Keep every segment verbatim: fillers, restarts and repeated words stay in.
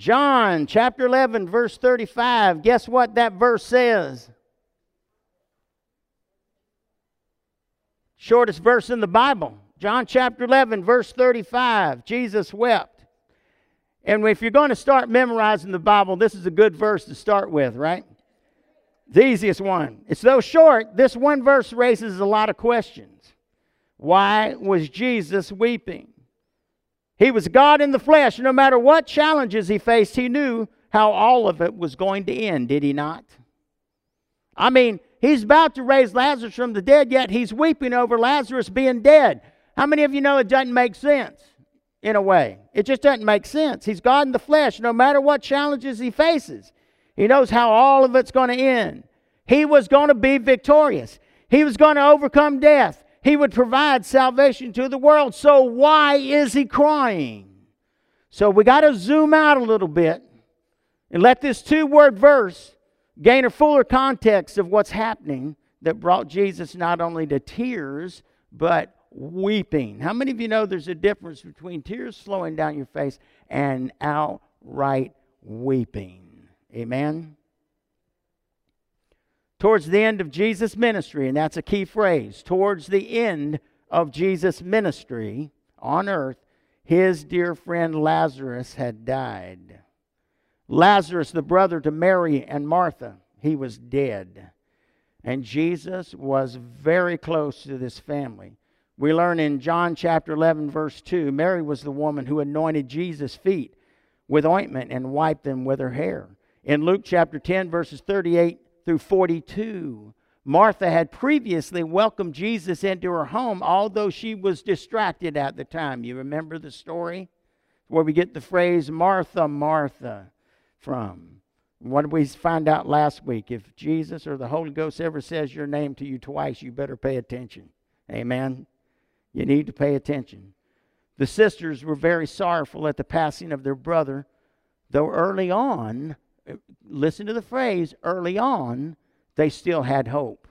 John chapter eleven, verse thirty-five. Guess what that verse says? Shortest verse in the Bible. John chapter eleven, verse thirty-five. Jesus wept. And if you're going to start memorizing the Bible, this is a good verse to start with, right? The easiest one. It's so short, this one verse raises a lot of questions. Why was Jesus weeping? He was God in the flesh. No matter what challenges he faced, he knew how all of it was going to end, did he not? I mean, he's about to raise Lazarus from the dead, yet he's weeping over Lazarus being dead. How many of you know it doesn't make sense in a way? It just doesn't make sense. He's God in the flesh. No matter what challenges he faces, he knows how all of it's going to end. He was going to be victorious. He was going to overcome death. He would provide salvation to the world. So why is he crying? So we got to zoom out a little bit and let this two-word verse gain a fuller context of what's happening that brought Jesus not only to tears, but weeping. How many of you know there's a difference between tears flowing down your face and outright weeping? Amen. Towards the end of Jesus' ministry, and that's a key phrase, towards the end of Jesus' ministry on earth, his dear friend Lazarus had died. Lazarus, the brother to Mary and Martha, he was dead. And Jesus was very close to this family. We learn in John chapter eleven, verse two, Mary was the woman who anointed Jesus' feet with ointment and wiped them with her hair. In Luke chapter ten, verses thirty-eight through forty-two, Martha had previously welcomed Jesus into her home, although she was distracted at the time. You remember the story where we get the phrase Martha, Martha from? What did we find out last week? If Jesus or the Holy Ghost ever says your name to you twice, you better pay attention. Amen? You need to pay attention. The sisters were very sorrowful at the passing of their brother, though early on, listen to the phrase, early on, they still had hope.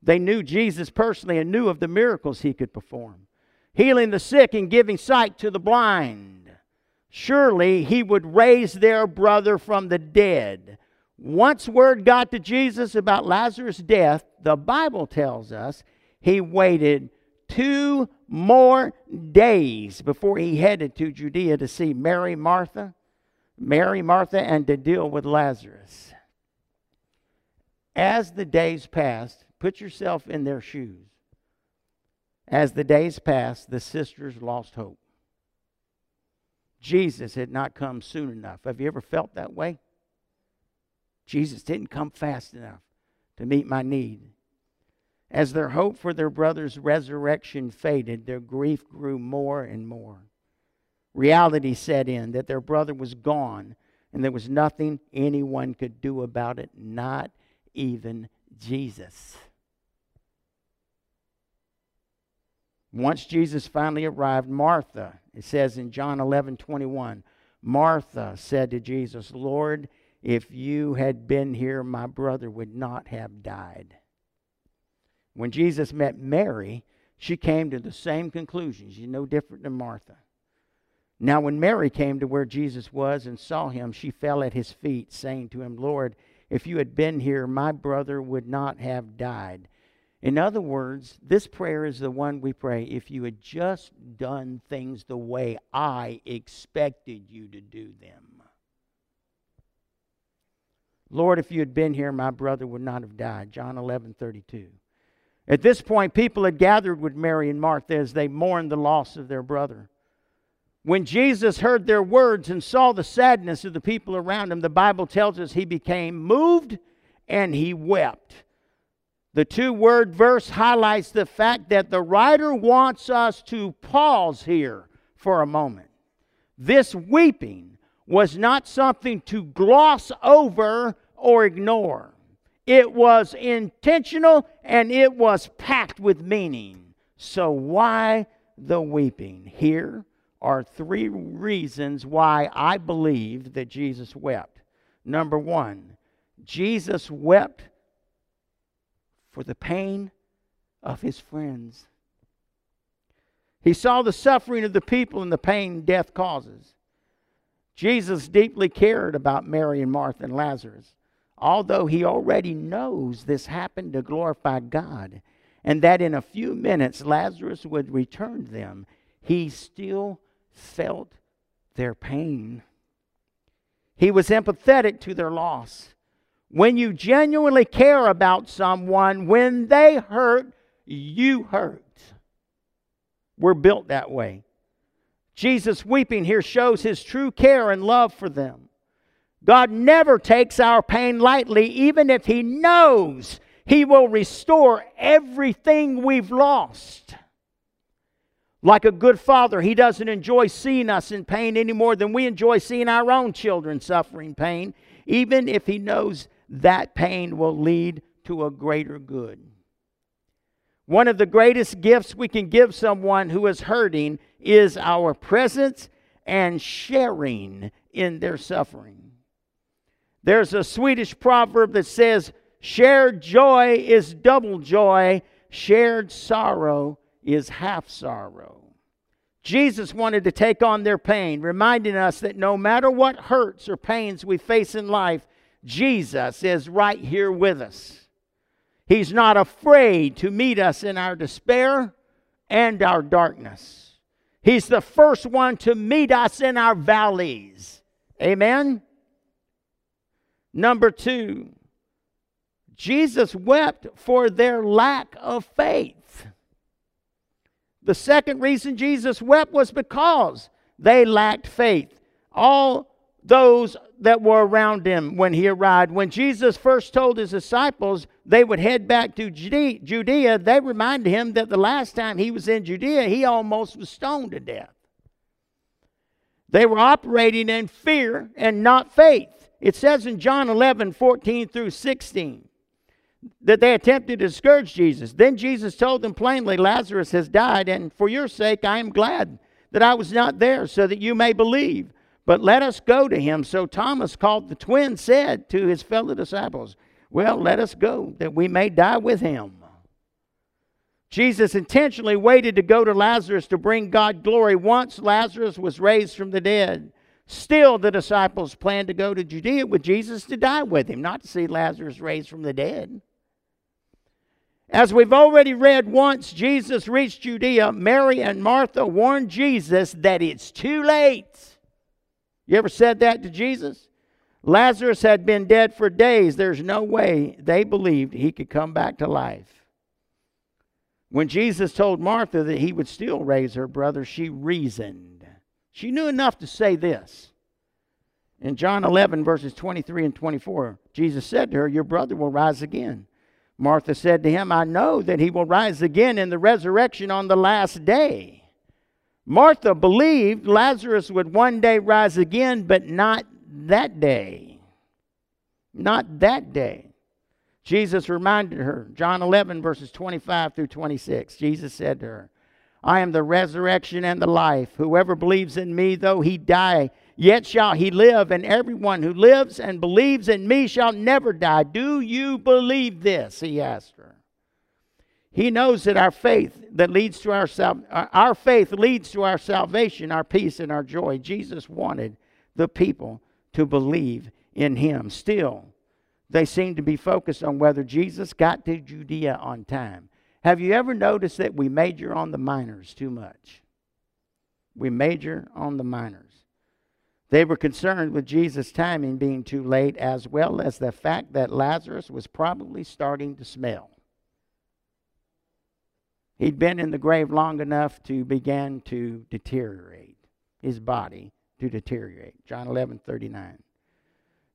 They knew Jesus personally and knew of the miracles he could perform, healing the sick and giving sight to the blind. Surely he would raise their brother from the dead. Once word got to Jesus about Lazarus' death, the Bible tells us he waited two more days before he headed to Judea to see Mary, Martha, Mary, Martha, and to deal with Lazarus. As the days passed, put yourself in their shoes. As the days passed, the sisters lost hope. Jesus had not come soon enough. Have you ever felt that way? Jesus didn't come fast enough to meet my need. As their hope for their brother's resurrection faded, their grief grew more and more. Reality set in that their brother was gone and there was nothing anyone could do about it, not even Jesus. Once Jesus finally arrived, Martha, it says in John eleven, twenty-one, Martha said to Jesus, Lord, if you had been here, my brother would not have died. When Jesus met Mary, she came to the same conclusion. She's no different than Martha. Now when Mary came to where Jesus was and saw him, she fell at his feet, saying to him, Lord, if you had been here, my brother would not have died. In other words, this prayer is the one we pray, if you had just done things the way I expected you to do them. Lord, if you had been here, my brother would not have died. John eleven, thirty-two. At this point, people had gathered with Mary and Martha as they mourned the loss of their brother. When Jesus heard their words and saw the sadness of the people around him, the Bible tells us he became moved and he wept. The two-word verse highlights the fact that the writer wants us to pause here for a moment. This weeping was not something to gloss over or ignore. It was intentional and it was packed with meaning. So why the weeping here? Are three reasons why I believe that Jesus wept. Number one, Jesus wept for the pain of his friends. He saw the suffering of the people and the pain death causes. Jesus deeply cared about Mary and Martha and Lazarus, although he already knows this happened to glorify God and that in a few minutes Lazarus would return to them. He still felt their pain. He was empathetic to their loss. When you genuinely care about someone, when they hurt, you hurt. We're built that way. Jesus weeping here shows his true care and love for them. God never takes our pain lightly, even if he knows he will restore everything we've lost. Like a good father, he doesn't enjoy seeing us in pain any more than we enjoy seeing our own children suffering pain, even if he knows that pain will lead to a greater good. One of the greatest gifts we can give someone who is hurting is our presence and sharing in their suffering. There's a Swedish proverb that says, shared joy is double joy, shared sorrow is half sorrow. Jesus wanted to take on their pain, reminding us that no matter what hurts or pains we face in life, Jesus is right here with us. He's not afraid to meet us in our despair and our darkness. He's the first one to meet us in our valleys. Amen? Number two, Jesus wept for their lack of faith. The second reason Jesus wept was because they lacked faith. All those that were around him when he arrived. When Jesus first told his disciples they would head back to Judea, they reminded him that the last time he was in Judea, he almost was stoned to death. They were operating in fear and not faith. It says in John eleven, fourteen through sixteen, that they attempted to discourage Jesus. Then Jesus told them plainly, Lazarus has died, and for your sake I am glad that I was not there, so that you may believe. But let us go to him. So Thomas, called the twin, said to his fellow disciples, well, let us go, that we may die with him. Jesus intentionally waited to go to Lazarus to bring God glory once Lazarus was raised from the dead. Still, the disciples planned to go to Judea with Jesus to die with him, not to see Lazarus raised from the dead. As we've already read, once Jesus reached Judea, Mary and Martha warned Jesus that it's too late. You ever said that to Jesus? Lazarus had been dead for days. There's no way they believed he could come back to life. When Jesus told Martha that he would still raise her brother, she reasoned. She knew enough to say this. In John eleven, verses twenty-three and twenty-four, Jesus said to her, your brother will rise again. Martha said to him, I know that he will rise again in the resurrection on the last day. Martha believed Lazarus would one day rise again, but not that day. Not that day. Jesus reminded her, John eleven, verses twenty-five through twenty-six. Jesus said to her, I am the resurrection and the life. Whoever believes in me, though he die, yet shall he live. And everyone who lives and believes in me shall never die. Do you believe this? He asked her. He knows that our faith that leads to our our faith leads to our salvation, our peace, and our joy. Jesus wanted the people to believe in him. Still, they seem to be focused on whether Jesus got to Judea on time. Have you ever noticed that we major on the minors too much? We major on the minors. They were concerned with Jesus' timing being too late, as well as the fact that Lazarus was probably starting to smell. He'd been in the grave long enough to begin to deteriorate, his body to deteriorate. John eleven, thirty-nine.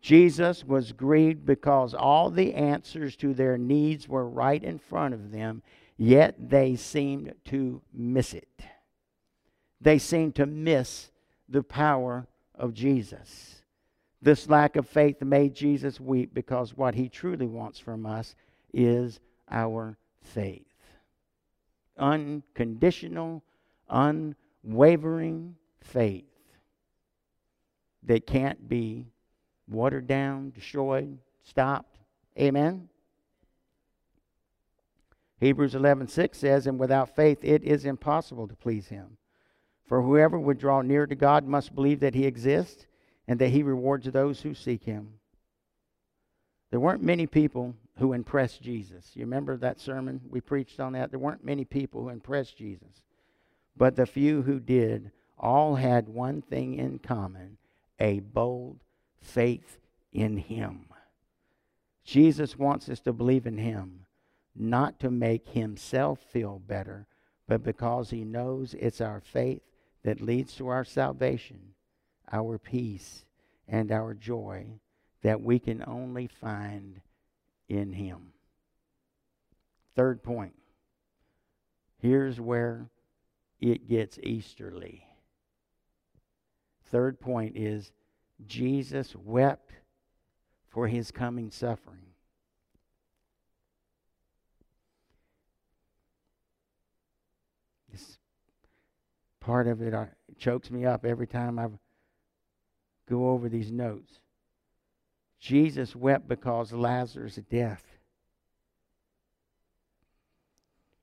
Jesus was grieved because all the answers to their needs were right in front of them, yet they seemed to miss it. They seemed to miss the power of Jesus. This lack of faith made Jesus weep because what he truly wants from us is our faith. Unconditional, unwavering faith that can't be watered down, destroyed, stopped. Amen? Hebrews eleven, six says, and without faith it is impossible to please him. For whoever would draw near to God must believe that he exists and that he rewards those who seek him. There weren't many people who impressed Jesus. You remember that sermon we preached on that? There weren't many people who impressed Jesus. But the few who did all had one thing in common, a bold faith in him. Jesus wants us to believe in him, not to make himself feel better, but because he knows it's our faith that leads to our salvation, our peace, and our joy that we can only find in him. Third point. Here's where it gets Easterly. Third point is Jesus wept for his coming suffering. This part of it, I, it chokes me up every time I go over these notes. Jesus wept because Lazarus' death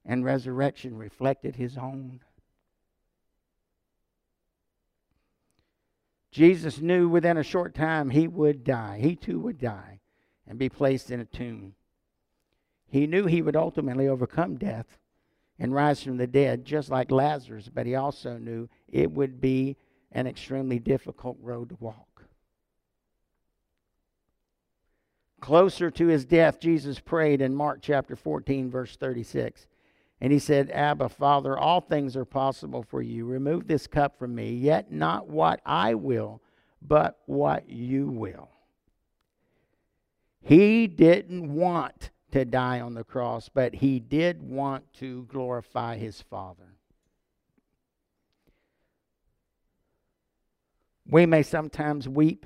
and resurrection reflected his own. Jesus knew within a short time he would die. He too would die and be placed in a tomb. He knew he would ultimately overcome death and rise from the dead, just like Lazarus, but he also knew it would be an extremely difficult road to walk. Closer to his death, Jesus prayed in Mark chapter fourteen, verse thirty-six. And he said, Abba, Father, all things are possible for you. Remove this cup from me, yet not what I will, but what you will. He didn't want to die on the cross, but he did want to glorify his Father. We may sometimes weep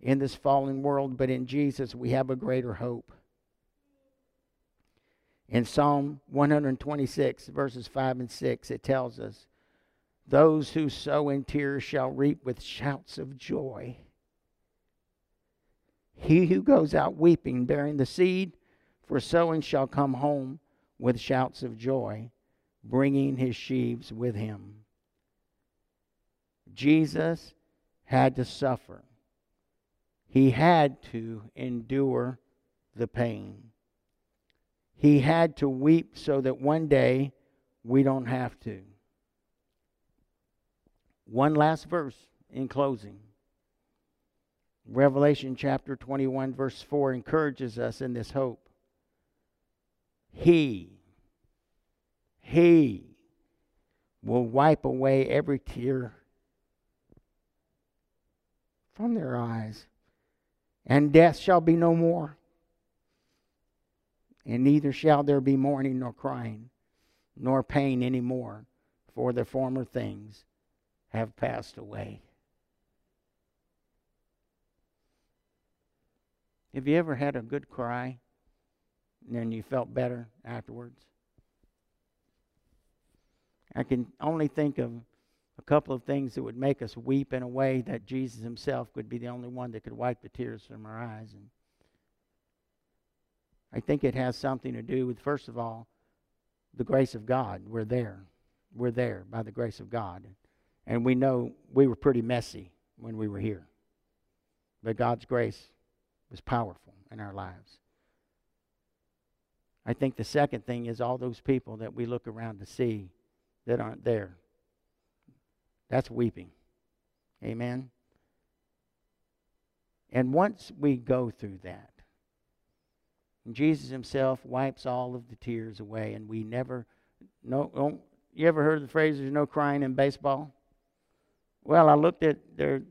in this fallen world, but in Jesus we have a greater hope. In Psalm one hundred twenty-six, verses five and six, it tells us, those who sow in tears shall reap with shouts of joy. He who goes out weeping, bearing the seed for sowing, shall come home with shouts of joy, bringing his sheaves with him. Jesus had to suffer. He had to endure the pain. He had to weep so that one day we don't have to. One last verse in closing. Revelation chapter twenty-one verse four encourages us in this hope. He, He will wipe away every tear from their eyes, and death shall be no more. And neither shall there be mourning, nor crying, nor pain any more, for the former things have passed away. Have you ever had a good cry, and then you felt better afterwards? I can only think of a couple of things that would make us weep in a way that Jesus himself would be the only one that could wipe the tears from our eyes. And I think it has something to do with, first of all, the grace of God. We're there. We're there by the grace of God. And we know we were pretty messy when we were here. But God's grace was powerful in our lives. I think the second thing is all those people that we look around to see that aren't there. That's weeping. Amen? And once we go through that, Jesus himself wipes all of the tears away, and we never, no, no, you ever heard the phrase, there's no crying in baseball? Well, I looked at their,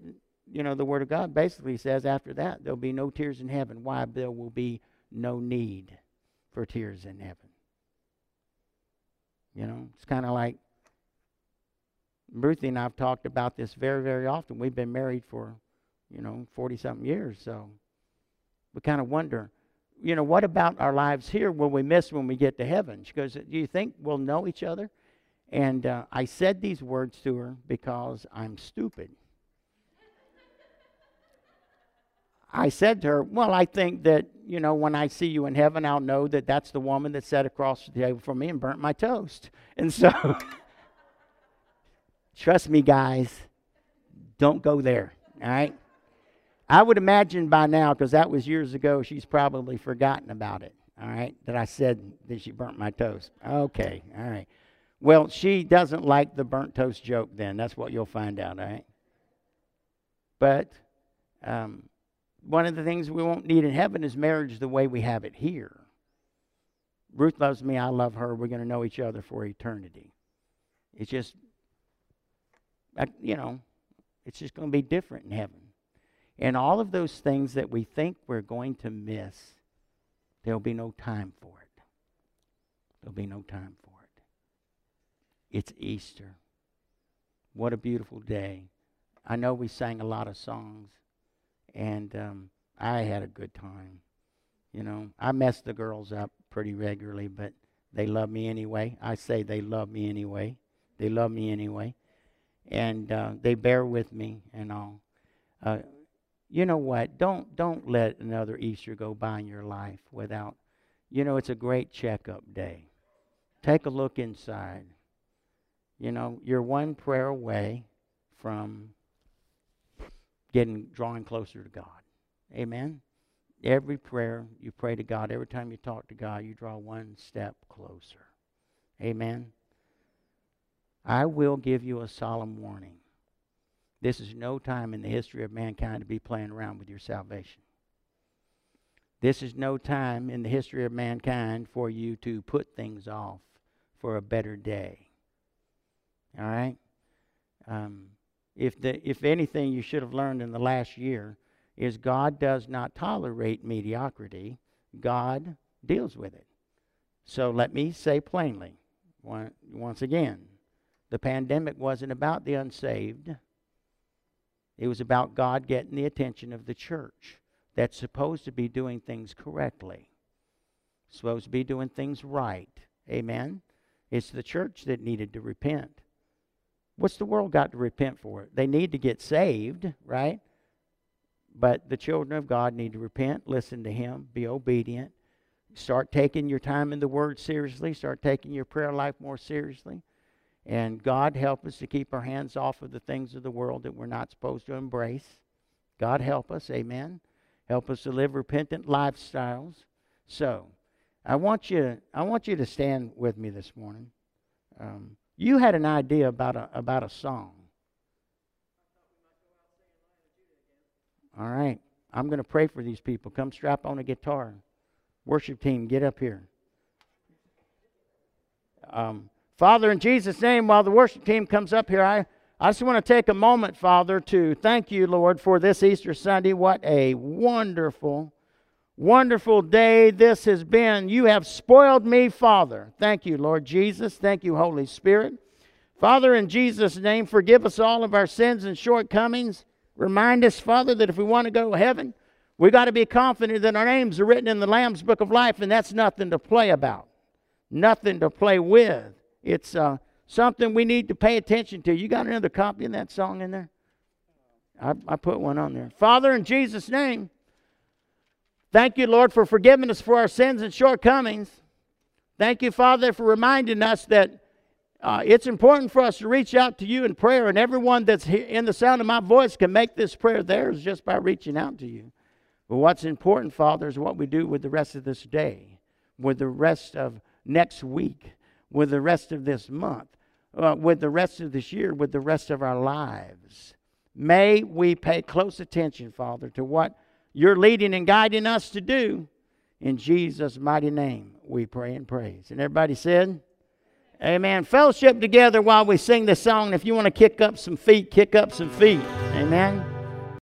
you know, the Word of God basically says after that, there'll be no tears in heaven. Why? There will be no need for tears in heaven. You know, it's kind of like, Ruthie and I have talked about this very, very often. We've been married for, you know, forty-something years, so we kind of wonder, you know, what about our lives here will we miss when we get to heaven? She goes, do you think we'll know each other? And uh, I said these words to her because I'm stupid. I said to her, well, I think that, you know, when I see you in heaven, I'll know that that's the woman that sat across the table from me and burnt my toast. And so, trust me, guys, don't go there. all right? I would imagine by now, because that was years ago, she's probably forgotten about it, all right, that I said that she burnt my toast. Okay, all right. Well, she doesn't like the burnt toast joke then. That's what you'll find out, all right? But um, one of the things we won't need in heaven is marriage the way we have it here. Ruth loves me, I love her. We're going to know each other for eternity. It's just, you know, it's just going to be different in heaven. And all of those things that we think we're going to miss, there'll be no time for it. There'll be no time for it. It's Easter. What a beautiful day. I know we sang a lot of songs, and um, I had a good time. You know, I messed the girls up pretty regularly, but they love me anyway. I say they love me anyway. They love me anyway. And uh, they bear with me and all. Uh, You know what? Don't don't let another Easter go by in your life without, you know, it's a great checkup day. Take a look inside. You know, you're one prayer away from getting drawing closer to God. Amen. Every prayer you pray to God, every time you talk to God, you draw one step closer. Amen. I will give you a solemn warning. This is no time in the history of mankind to be playing around with your salvation. This is no time in the history of mankind for you to put things off for a better day. All right? Um, if, the, if anything you should have learned in the last year is God does not tolerate mediocrity. God deals with it. So let me say plainly, once again, the pandemic wasn't about the unsaved. It was about God getting the attention of the church that's supposed to be doing things correctly, supposed to be doing things right. Amen? It's the church that needed to repent. What's the world got to repent for? They need to get saved, right? But the children of God need to repent, listen to Him, be obedient, start taking your time in the Word seriously, start taking your prayer life more seriously. And God help us to keep our hands off of the things of the world that we're not supposed to embrace. God help us, amen. Help us to live repentant lifestyles. So, I want you, I want you to stand with me this morning. Um, you had an idea about a, about a song. All right, I'm going to pray for these people. Come strap on a guitar. Worship team, get up here. Um... Father, in Jesus' name, while the worship team comes up here, I, I just want to take a moment, Father, to thank you, Lord, for this Easter Sunday. What a wonderful, wonderful day this has been. You have spoiled me, Father. Thank you, Lord Jesus. Thank you, Holy Spirit. Father, in Jesus' name, forgive us all of our sins and shortcomings. Remind us, Father, that if we want to go to heaven, we've got to be confident that our names are written in the Lamb's Book of Life, and that's nothing to play about, nothing to play with. It's uh, something we need to pay attention to. You got another copy of that song in there? I, I put one on there. Father, in Jesus' name, thank you, Lord, for forgiving us for our sins and shortcomings. Thank you, Father, for reminding us that uh, it's important for us to reach out to you in prayer, and everyone that's here in the sound of my voice can make this prayer theirs just by reaching out to you. But what's important, Father, is what we do with the rest of this day, with the rest of next week, with the rest of this month, uh, with the rest of this year, with the rest of our lives. May we pay close attention, Father, to what you're leading and guiding us to do. In Jesus' mighty name, we pray and praise. And everybody said, amen. Amen. Fellowship together while we sing this song. If you want to kick up some feet, kick up some feet. Amen.